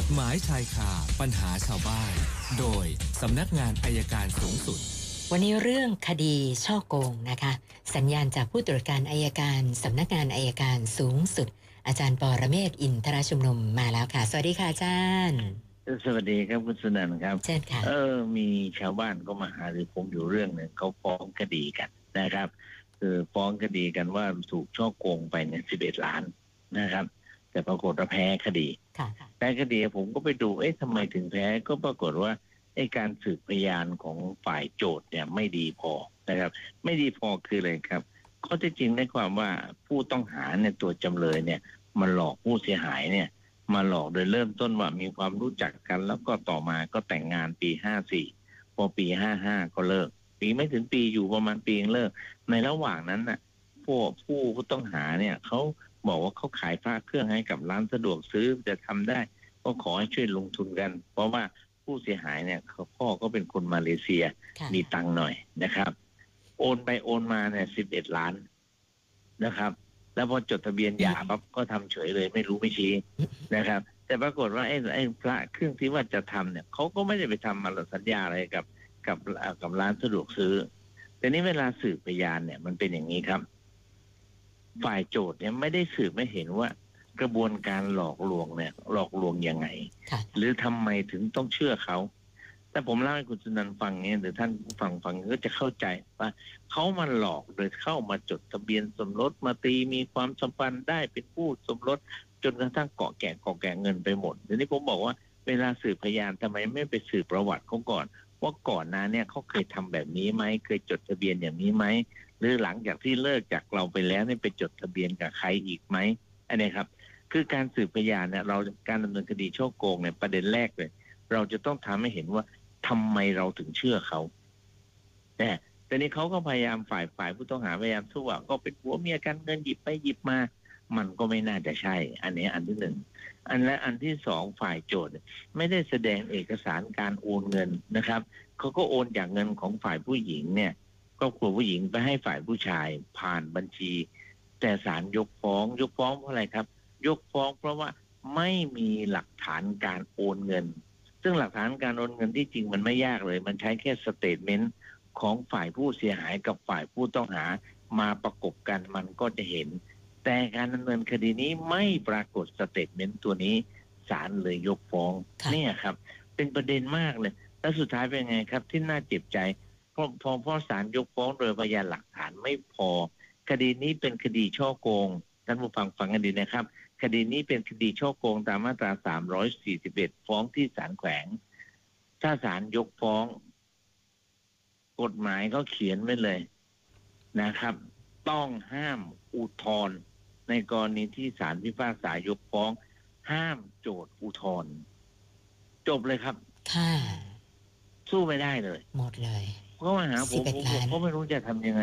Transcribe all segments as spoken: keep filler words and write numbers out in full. กฎหมายชายคาปัญหาชาวบ้านโดยสำนักงานอัยการสูงสุดวันนี้เรื่องคดีช่อโกงนะคะสัญญาณจากผู้ตรวจการอัยการสำนักงานอัยการสูงสุดอาจารย์ปรเมศวร์อินทรชุมนุมมาแล้วค่ะสวัสดีค่ะอาจารย์สวัสดีครับคุณสุนันท์ครับเชิญค่ะเออมีชาวบ้านก็มาหาหรือผมอยู่เรื่องนึงเขาฟ้องคดีกันนะครับคือฟ้องคดีกันว่าถูกช่อโกงไปเนี่ยสิบเอ็ดล้านนะครับแต่ปรากฏว่าแพ้คดีแพ้คดีผมก็ไปดูเอ๊ะทำไมถึงแพ้ก็ปรากฏว่าไอ้การสืบพยานของฝ่ายโจทย์เนี่ยไม่ดีพอนะครับไม่ดีพอคืออะไรครับข้อเท็จจริงได้ความว่าผู้ต้องหาเนี่ยตัวจำเลยเนี่ยมาหลอกผู้เสียหายเนี่ยมาหลอกโดยเริ่มต้นว่ามีความรู้จักกันแล้วก็ต่อมาก็แต่งงานปีห้าสี่พอปีห้าห้าก็เลิกปีไม่ถึงปีอยู่ประมาณปีเลิกในระหว่างนั้นน่ะผู้ผู้ต้องหาเนี่ยเขาบอกว่าเขาขายพระเครื่องให้กับร้านสะดวกซื้อจะทำได้ก็ขอให้ช่วยลงทุนกันเพราะว่าผู้เสียหายเนี่ยพ่อก็เป็นคนมาเลเซียมีตังค์หน่อยนะครับโอนไปโอนมาเนี่ยสิบเอ็ดล้านนะครับแล้วพอจดทะเบียนหย่าปั๊บก็ทำเฉยเลยไม่รู้ไม่ชี้นะครับแต่ปรากฏว่าไอ้ไอ้พระเครื่องที่ว่าจะทำเนี่ยเขาก็ไม่ได้ไปทำอะไรสัญญาอะไรกับกับกับร้านสะดวกซื้อแต่นี้เวลาสืบพยานเนี่ยมันเป็นอย่างนี้ครับฝ่ายโจทย์เนี่ยไม่ได้สืบไม่เห็นว่ากระบวนการหลอกลวงเนี่ยหลอกลวงยังไงหรือทำไมถึงต้องเชื่อเขาแต่ผมเล่าให้คุณสุนันท์ฟังเนี่ยหรือท่านฟังฟังก็จะเข้าใจว่าเขามาหลอกโดยเข้ามาจดทะเบียนสมรสมาตีมีความสัมพันธ์ได้เป็นคู่สมรสจนกระทั่งเกาะแกะเกาะแกะเงินไปหมดทีนี้ผมบอกว่าเวลาสืบพยานทำไมไม่ไปสืบประวัติเขาก่อนว่าก่อนหน้าเนี่ยเขาเคยทำแบบนี้ไหมเคยจดทะเบียนอย่างนี้ไหมหรือหลังจากที่เลิกจากเราไปแล้วเนี่ยไปจดทะเบียนกับใครอีกไหมอันนี้ครับคือการสืบพยานเนี่ยเราการดำเนินคดีช่อโกงเนี่ยประเด็นแรกเลยเราจะต้องทำให้เห็นว่าทำไมเราถึงเชื่อเขาแต่แต่นี้เขาก็พยายามฝ่ายฝ่ายผู้ต้องหาพยายามสู้ว่าก็เป็นผัวเมียกันเงินหยิบไปหยิบมามันก็ไม่น่าจะใช่อันนี้อันที่หนึ่งอันและอันที่สองฝ่ายโจทย์ไม่ได้แสดงเอกสารการโอนเงินนะครับเขาก็โอนจากเงินของฝ่ายผู้หญิงเนี่ยครอบครัวผู้หญิงไปให้ฝ่ายผู้ชายผ่านบัญชีแต่ศาลยกฟ้องยกฟ้องเพราะอะไรครับยกฟ้องเพราะว่าไม่มีหลักฐานการโอนเงินซึ่งหลักฐานการโอนเงินที่จริงมันไม่ยากเลยมันใช้แค่สเตทเมนต์ของฝ่ายผู้เสียหายกับฝ่ายผู้ต้องหามาประกบกันมันก็จะเห็นแต่การดำเนินคดีนี้ไม่ปรากฏสเตทเมนต์ตัวนี้ศาลเลยยกฟ้องเนี่ยครับเป็นประเด็นมากเลยแล้วสุดท้ายเป็นไงครับที่น่าเจ็บใจเพราะพอพ่อศาลยกฟ้องโดยพยานหลักฐานไม่พอคดีนี้เป็นคดีช่อโกงท่านผู้ฟังฟังกันดีนะครับคดีนี้เป็นคดีช่อโกงตามมาตราสามร้อยสี่สิบเอ็ดฟ้องที่ศาลแขวงถ้าศาลยกฟ้องกฎหมายก็เขียนไว้เลยนะครับต้องห้ามอุทธรณ์ในกรณีที่ศาลพิพากษายกฟ้องห้ามโจทอุทธรณ์จบเลยครับค่ะสู้ไม่ได้เลยหมดเลยก็มาหาผมผมก็ไม่รู้จะทำยังไง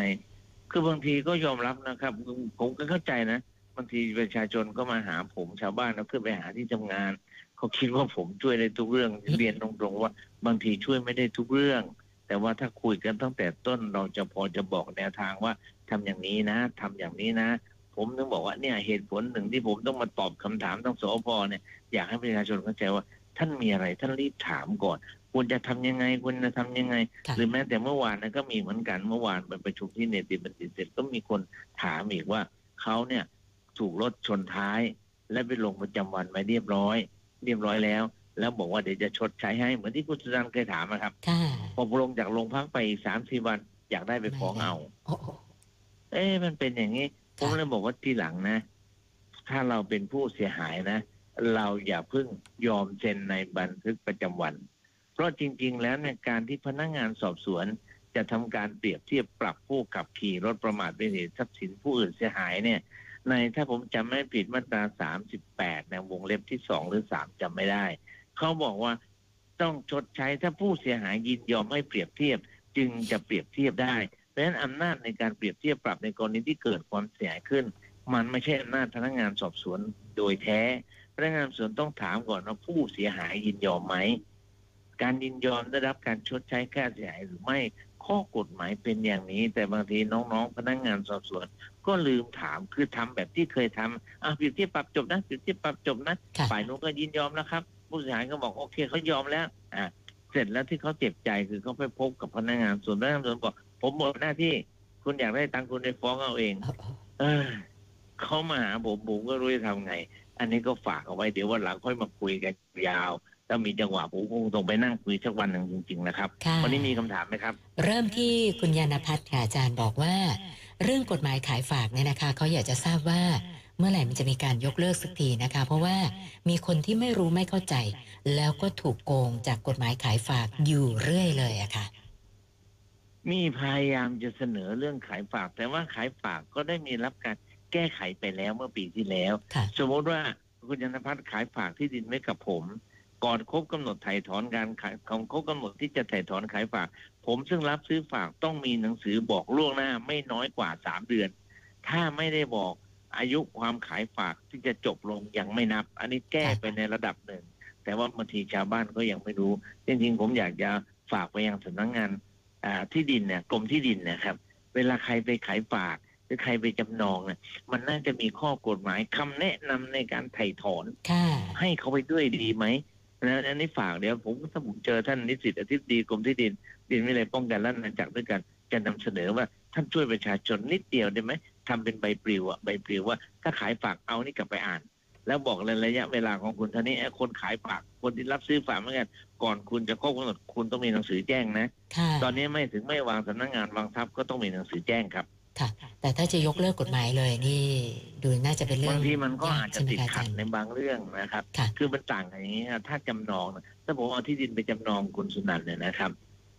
คือบางทีก็ยอมรับนะครับผมก็เข้าใจนะบางทีประชาชนก็มาหาผมชาวบ้านแล้วขึ้นไปหาที่ทำงานเขาคิดว่าผมช่วยได้ทุกเรื่องเรียนตรงๆว่าบางทีช่วยไม่ได้ทุกเรื่องแต่ว่าถ้าคุยกันตั้งแต่ต้นเราจะพอจะบอกแนวทางว่าทำอย่างนี้นะทำอย่างนี้นะผมต้องบอกว่าเนี่ยเหตุผลหนึ่งที่ผมต้องมาตอบคำถามทั้งสพเนี่ยอยากให้ประชาชนเข้าใจว่าท่านมีอะไรท่านรีบถามก่อนควรจะทำยังไงควรจะทำยังไงหรือแม้แต่เมื่อวานนะก็มีเหมือนกันเมื่อวานไปประชุมที่เนติบัญญัติเสร็จก็มีคนถามอีกว่าเขาเนี่ยถูกรถชนท้ายและไปลงประจำวันไว้เรียบร้อยเรียบร้อยแล้วแล้วบอกว่าเดี๋ยวจะชดใช้ให้เหมือนที่คุณสุนันท์เคยถามนะครับพอลงจากโรงพักไปอีกสามสี่วันอยากได้ไปฟ้องเอาเอ๊ะมันเป็นอย่างนี้ผมเลยบอกว่าทีหลังนะถ้าเราเป็นผู้เสียหายนะเราอย่าเพิ่งยอมเซ็นในบันทึกประจำวันเพราะจริงๆแล้วเนี่ยการที่พนักงานสอบสวนจะทำการเปรียบเทียบปรับผู้ขับขี่รถประมาทเป็นเหตุทรัพย์สินผู้อื่นเสียหายเนี่ยในถ้าผมจำไม่ผิดมาตราสามสิบแปดในวงเล็บที่สองหรือสามจำไม่ได้เขาบอกว่าต้องชดใช้ถ้าผู้เสียหายยินยอมให้เปรียบเทียบจึงจะเปรียบเทียบได้เพราะฉะนั้นอำนาจในการเปรียบเทียบปรับในกรณีที่เกิดความเสียหายขึ้นมันไม่ใช่อำนาจพนักงานสอบสวนโดยแท้พนักงานสอบสวนต้องถามก่อนว่าผู้เสียหายยินยอมไหมการยินยอมได้รับการชดใช้ค่าเสียหายหรือไม่ข้อกฎหมายเป็นอย่างนี้แต่บางทีน้องๆพนักงานสอบสวนก็ลืมถามคือทำแบบที่เคยทำอ่ะเปรียบเทียบปรับจบนะเปรียบเทียบปรับจบนะฝ่ายนู้นก็ยินยอมแล้วครับ ผู้เสียหายก็บอกโอเคเขายอมแล้วอ่าเสร็จแล้วที่เขาเจ็บใจคือเขาไปพบกับพนักงานส่วนพนักงานส่วนบอกผมหมดหน้าที่คุณอยากได้ตังคุณไปฟ้องเอาเองเออเขามาหาผมผมก็รู้จะทำไงอันนี้ก็ฝากเอาไว้เดี๋ยววันหลังค่อยมาคุยกันยาวถ้ามีจังหวะผมคงต้องไปนั่งคุยสักวันหนึ่งจริงๆนะครับวันนี้มีคำถามไหมครับเริ่มที่คุณยานภัทรค่ะอาจารย์บอกว่าเรื่องกฎหมายขายฝากเนี่ยนะคะเขาอยากจะทราบว่าเมื่อไหร่มันจะมีการยกเลิกสักทีนะคะเพราะว่ามีคนที่ไม่รู้ไม่เข้าใจแล้วก็ถูกโกงจากกฎหมายขายฝากอยู่เรื่อยเลยอะค่ะมีพยายามจะเสนอเรื่องขายฝากแต่ว่าขายฝากก็ได้มีรับการแก้ไขไปแล้วเมื่อปีที่แล้วสมมติว่าคุณยานภัทรขายฝากที่ดินไว้กับผมก่อนครบกำหนดไถ่ถอนการขายของครบกำหนดที่จะไถ่ถอนขายฝากผมซึ่งรับซื้อฝากต้องมีหนังสือบอกล่วงหน้าไม่น้อยกว่าสามเดือนถ้าไม่ได้บอกอายุความขายฝากที่จะจบลงยังไม่นับอันนี้แก้ไปในระดับหนึ่งแต่ว่าบางทีชาวบ้านก็ยังไม่รู้จริงๆผมอยากจะฝากไปยังสำนักงานที่ดินเนี่ยกรมที่ดินนะครับเวลาใครไปขายฝากหรือใครไปจำนองเนี่ยมันน่าจะมีข้อกฎหมายคำแนะนำในการไถ่ถอนให้เขาไปด้วยดีไหมนะอันนี้ฝากเดี๋ยวผมถ้าผมเจอท่านนิสิตอธิบดีกรมที่ดินดินวิเลยป้องกันและอาณาจักรด้วยกันจะนำเสนอว่าท่านช่วยประชาชนนิดเดียวได้ไหมทำเป็นใบปลิวอะใบปลิวว่าถ้าขายฝากเอานี่กลับไปอ่านแล้วบอกระยะเวลาของคุณท่านี้คนขายฝากคนที่รับซื้อฝากเหมือนกันก่อนคุณจะครบกำหนดคุณต้องมีหนังสือแจ้งนะตอนนี้ไม่ถึงไม่วางสำนักงานวางทัพก็ต้องมีหนังสือแจ้งครับค่ะแต่ถ้าจะยกเลิกกฎหมายเลยนี่ดูน่าจะเป็นเรื่องบางทีมันก็อาจจะติดขัดในบางเรื่องนะครับคือมันต่างอย่างนี้ถ้าจำนองถ้าผมเอาที่ดินไปจำนองคุณสุนันท์เนี่ยนะครับ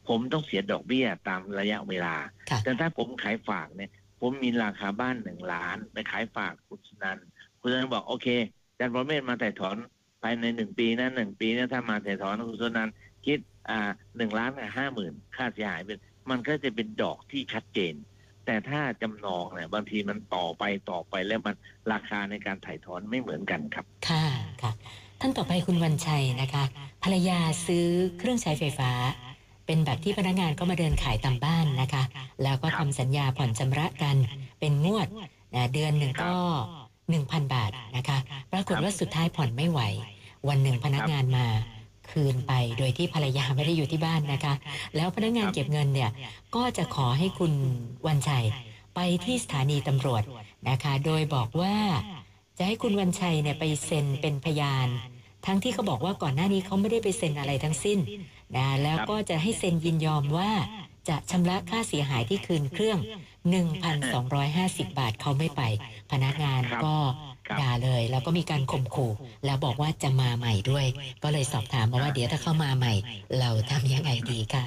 ผมต้องเสียดอกเบี้ยตามระยะเวลาแต่ถ้าผมขายฝากเนี่ยผมมีราคาบ้านหนึ่งล้านไปขายฝากคุณสุนันท์คุณสุนันท์บอกโอเคอาจารย์ประเมศมาไถ่ถอนภายในหนึ่งปีนะหนึ่งปีนะถ้ามาไถ่ถอนคุณสุนันท์คิดอ่าหนึ่งล้านกับห้าหมื่นค่าเสียหายเป็นมันก็จะเป็นดอกที่ชัดเจนแต่ถ้าจำนองเนี่ยบางทีมันต่อไปต่อไปแล้วมันราคาในการไถ่ถอนไม่เหมือนกันครับค่ะค่ะท่านต่อไปคุณวันชัยนะคะภรรยาซื้อเครื่องใช้ไฟฟ้าเป็นแบบที่พนักงานก็มาเดินขายตามบ้านนะคะแล้วก็ทำสัญญาผ่อนชำระกันเป็นงวดเดือนหนึ่งก็ หนึ่งพัน บาทนะคะปรากฏว่าสุดท้ายผ่อนไม่ไหววันหนึ่งพนักงานมาคืนไปโดยที่ภรรยาไม่ได้อยู่ที่บ้านนะคะแล้วพนักงานเก็บเงินเนี่ยก็จะขอให้คุณวันชัยไปที่สถานีตำรวจนะคะโดยบอกว่าจะให้คุณวันชัยเนี่ยไปเซ็นเป็นพยานทั้งที่เขาบอกว่าก่อนหน้านี้เขาไม่ได้ไปเซ็นอะไรทั้งสิ้นนะแล้วก็จะให้เซ็นยินยอมว่าจะชำระค่าเสียหายที่คืนเครื่อง หนึ่งพันสองร้อยห้าสิบ บาทเขาไม่ไปพนักงานก็ด่าเลยแล้วก็มีการข่มขู่แล้วบอกว่าจะมาใหม่ด้วยก็เลยสอบถามมาว่าเดี๋ยวถ้าเข้ามาใหม่เราทำยังไงดีคะ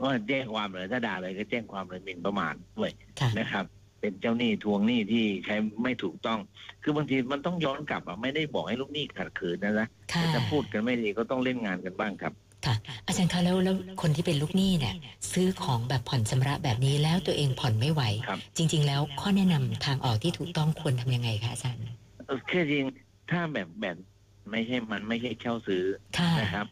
ก็แจ้งความเลยถ้าด่าเลยก็แจ้งความเลยหมิ่นประมาทด้วยนะครับเป็นเจ้าหนี้ทวงหนี้ที่ใช้ไม่ถูกต้องคือบางทีมันต้องย้อนกลับอ่ะไม่ได้บอกให้ลูกหนี้ขัดขืนนะนะจะพูดกันไม่ดีก็ต้องเล่นงานกันบ้างครับค่ะอาจารย์คะแล้วแล้วคนที่เป็นลูกหนี้เนี่ยซื้อของแบบผ่อนชำระแบบนี้แล้วตัวเองผ่อนไม่ไหวจริงๆแล้วข้อแนะนำทางออกที่ถูกต้องควรทำยังไงคะอาจารย์คือจริงถ้าแบบแบบไม่ใช่มันไม่ใช่เช่าซื้อนะครับ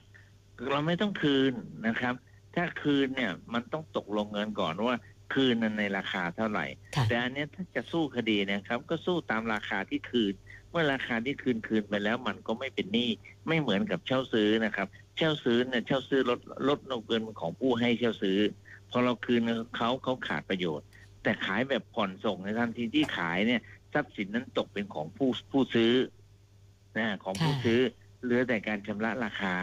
เราไม่ต้องคืนนะครับถ้าคืนเนี่ยมันต้องตกลงเงินก่อนว่าคืนนั้นในราคาเท่าไหร่แต่อันนี้ถ้าจะสู้คดีนะครับก็สู้ตามราคาที่คืนเมื่อราคาที่คืนคืนไปแล้วมันก็ไม่เป็นหนี้ไม่เหมือนกับเช่าซื้อนะครับเช่าซื้อเนี่ยเช่าซื้อลดลดลงเกินของผู้ให้เช่าซื้อพอเราคืนเขาเขาขาดประโยชน์แต่ขายแบบผ่อนส่งในทันทีที่ขายเนี่ยทรัพย์สินนั้นตกเป็นของผู้ผู้ซื้อนะของผู้ซื้อเหลือแต่การชำระราคา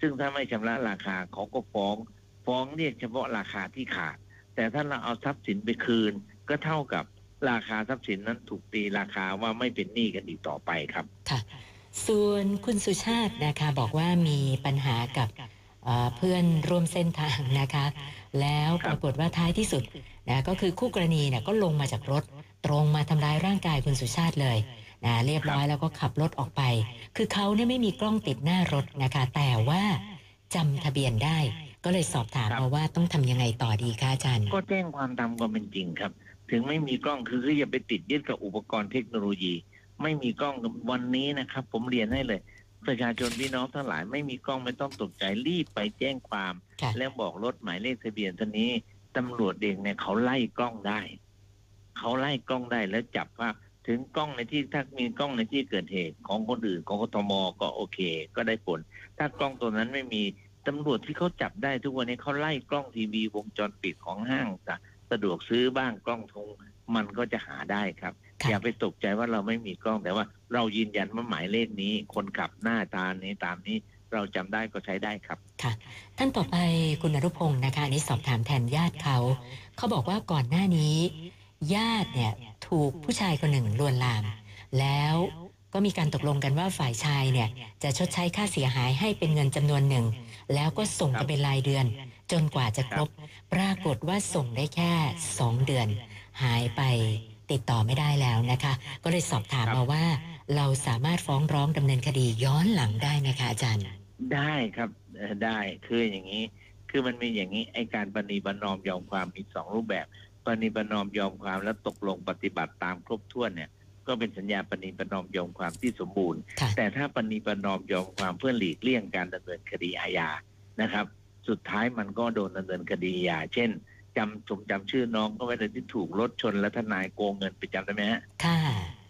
ซึ่งถ้าไม่ชำระราคาเขาก็ฟ้องฟ้องเรียกเฉพาะราคาที่ขาดแต่ถ้าเราเอาทรัพย์สินไปคืนก็เท่ากับราคาทรัพย์สินนั้นถูกตีราคาว่าไม่เป็นหนี้กันอีกต่อไปครับค่ะส่วนคุณสุชาตินะคะบอกว่ามีปัญหากับเพื่อนร่วมเส้นทางนะคะแล้วปรากฏว่าท้ายที่สุดนะก็คือคู่กรณีเนี่ยก็ลงมาจากรถตรงมาทำร้ายร่างกายคุณสุชาติเลยนะเรียบร้อยแล้วก็ขับรถออกไปคือเขาเนี่ยไม่มีกล้องติดหน้ารถนะคะแต่ว่าจำทะเบียนได้ก็เลยสอบถามมาว่าต้องทำยังไงต่อดีคะอาจารย์ก็แจ้งความตามความเป็นจริงครับถึงไม่มีกล้องคืออย่าไปติดยึดกับอุปกรณ์เทคโนโลยีไม่มีกล้องวันนี้นะครับผมเรียนให้เลยประชาชนพี่น้องทั้งหลายไม่มีกล้องไม่ต้องตกใจรีบไปแจ้งความแล้วบอกรถหมายเลขทะเบียนตัวนี้ตำรวจเองเนี่ยเขาไล่กล้องได้เขาไล่กล้องได้แล้วจับว่าถึงกล้องในที่ถ้ามีกล้องในที่เกิดเหตุของคนอื่นของกทมก็โอเคก็ได้ผล ถ้ากล้องตัวนั้นไม่มีตำรวจที่เขาจับได้ทุกวันนี้เขาไล่กล้องทีวีวงจรปิดของห้างสะดวกซื้อบ้างกล้องทงมันก็จะหาได้ครับอย่าไปตกใจว่าเราไม่มีกล้องแต่ว่าเรายืนยันว่าหมายเลขนี้คนขับหน้าตานี้ตามนี้เราจำได้ก็ใช้ได้ครับค่ะท่านต่อไปคุณนฤพงศ์นะคะอันนี้สอบถามแทนญาติเขาเขาบอกว่าก่อนหน้านี้ญาติเนี่ยถูกผู้ชายคนหนึ่งลวนลามแล้วก็มีการตกลงกันว่าฝ่ายชายเนี่ยจะชดใช้ค่าเสียหายให้เป็นเงินจำนวนหนึ่งแล้วก็ส่งกันเป็นรายเดือนจนกว่าจะครบปรากฏว่าส่งได้แค่สองเดือนหายไปติดต่อไม่ได้แล้วนะคะก็เลยสอบถามมาว่าเราสามารถฟ้องร้องดำเนินคดีย้อนหลังได้ไหมคะอาจารย์ได้ครับได้คืออย่างนี้คือมันมีอย่างนี้ไอ้การปณีประนอมยอมความมีสองรูปแบบปณีประนอมยอมความแล้วตกลงปฏิบัติตามครบถ้วนเนี่ยก็เป็นสัญญาปณีประนอมยอมความที่สมบูรณ์แต่ถ้าปณีประนอมยอมความเพื่อหลีกเลี่ยงการดำเนินคดีอาญานะครับสุดท้ายมันก็โดนดำเนินคดีอาญาเช่นจำผมจำชื่อน้องก็ไว้เลยที่ถูกรถชนและทนายโกงเงินไปจำได้ไหมฮะค่ะ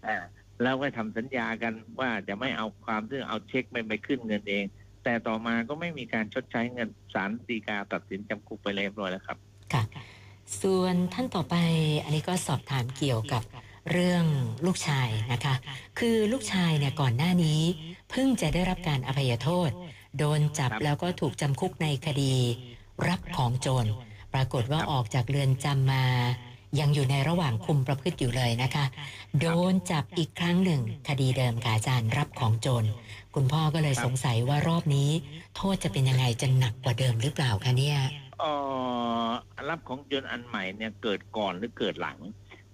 อ่าแล้วก็ทำสัญญากันว่าจะไม่เอาความซึ่งเอาเช็คไม่ไปขึ้นเงินเองแต่ต่อมาก็ไม่มีการชดใช้เงินศาลฎีกาตัดสินจำคุกไปเรียบร้อยแล้วครับค่ะส่วนท่านต่อไปอันนี้ก็สอบถามเกี่ยวกับเรื่องลูกชายนะคะคือลูกชายเนี่ยก่อนหน้านี้เพิ่งจะได้รับการอภัยโทษโดนจับแล้วก็ถูกจำคุกในคดีรับของโจรปรากฏว่าออกจากเรือนจำมายังอยู่ในระหว่างคุมประพฤติอยู่เลยนะคะโดนจับอีกครั้งหนึ่งคดีเดิมค่ะอาจารย์รับของโจรคุณพ่อก็เลยสงสัยว่ารอบนี้โทษจะเป็นยังไงจะหนักกว่าเดิมหรือเปล่าคะเนี่ยอ๋อรับของโจรอันใหม่เนี่ยเกิดก่อนหรือเกิดหลัง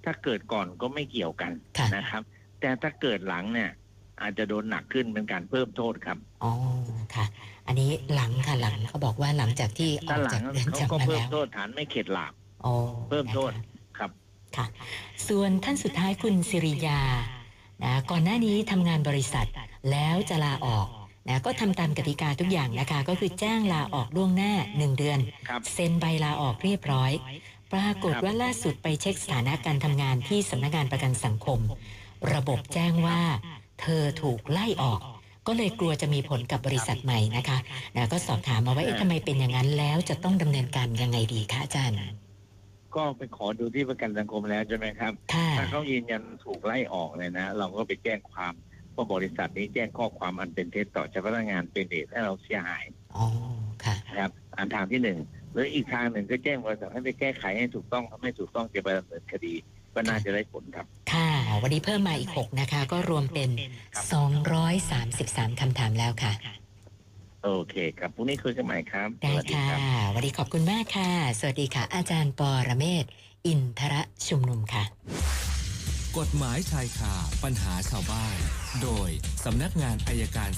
ถ้าเกิดก่อนก็ไม่เกี่ยวกันนะครับแต่ถ้าเกิดหลังเนี่ยอาจจะโดนหนักขึ้นเป็นการเพิ่มโทษครับอ๋อค่ะอันนี้หลังค่ะหลังเขาบอกว่าหลังจากที่ออกจากเรือนจำมาแล้วเขาก็เพิ่มโทษฐานไม่เข็ดหลาบอ๋อเพิ่มโทษครับค่ะส่วนท่านสุดท้ายคุณศิริยานะก่อนหน้านี้ทำงานบริษัทแล้วจะลาออกนะก็ทำตามกติกาทุกอย่างนะคะก็คือแจ้งลาออกล่วงหน้าหนึ่งเดือนเซ็นใบลาออกเรียบร้อยปรากฏว่าล่าสุดไปเช็คสถานะการทำงานที่สำนักงานประกันสังคมระบบแจ้งว่าเธอถูกไล่ออกก็เลยกลัวจะมีผลกับบริษัทใหม่นะคะนะก็สอบถามมาว่าทำไมเป็นอย่างนั้นแล้วจะต้องดำเนินการยังไงดีคะอาจารย์ก็ไปขอดูที่ประกันสังคมแล้วใช่ไหมครับถ้าเขายืนยันถูกไล่ออกเลยนะเราก็ไปแจ้งความว่าบริษัทนี้แจ้งข้อความอันเป็นเท็จต่อเจ้าพนักงานเป็นเหตุให้เราเสียหายอ๋อค่ะครับอันทางที่หนึ่งหรืออีกทางหนึ่งก็แจ้งบริษัทให้ไปแก้ไขให้ถูกต้องถ้าไม่ถูกต้องจะไปดำเนินคดีก็น่าจะได้ผลครับค่ะวันนี้เพิ่มมาอีกหกนะคะก็รวมเป็นสองร้อยสามสิบสามคำถามแล้วค่ะโอเคครับพรุ่งนี้คุยกันใหม่ครับได้ค่ะวันนี้ขอบคุณมากค่ะสวัสดีค่ะอาจารย์ปรเมศวร์อินทรชุมนุมค่ะกฎหมายชายคาปัญหาชาวบ้านโดยสำนักงานอัยการ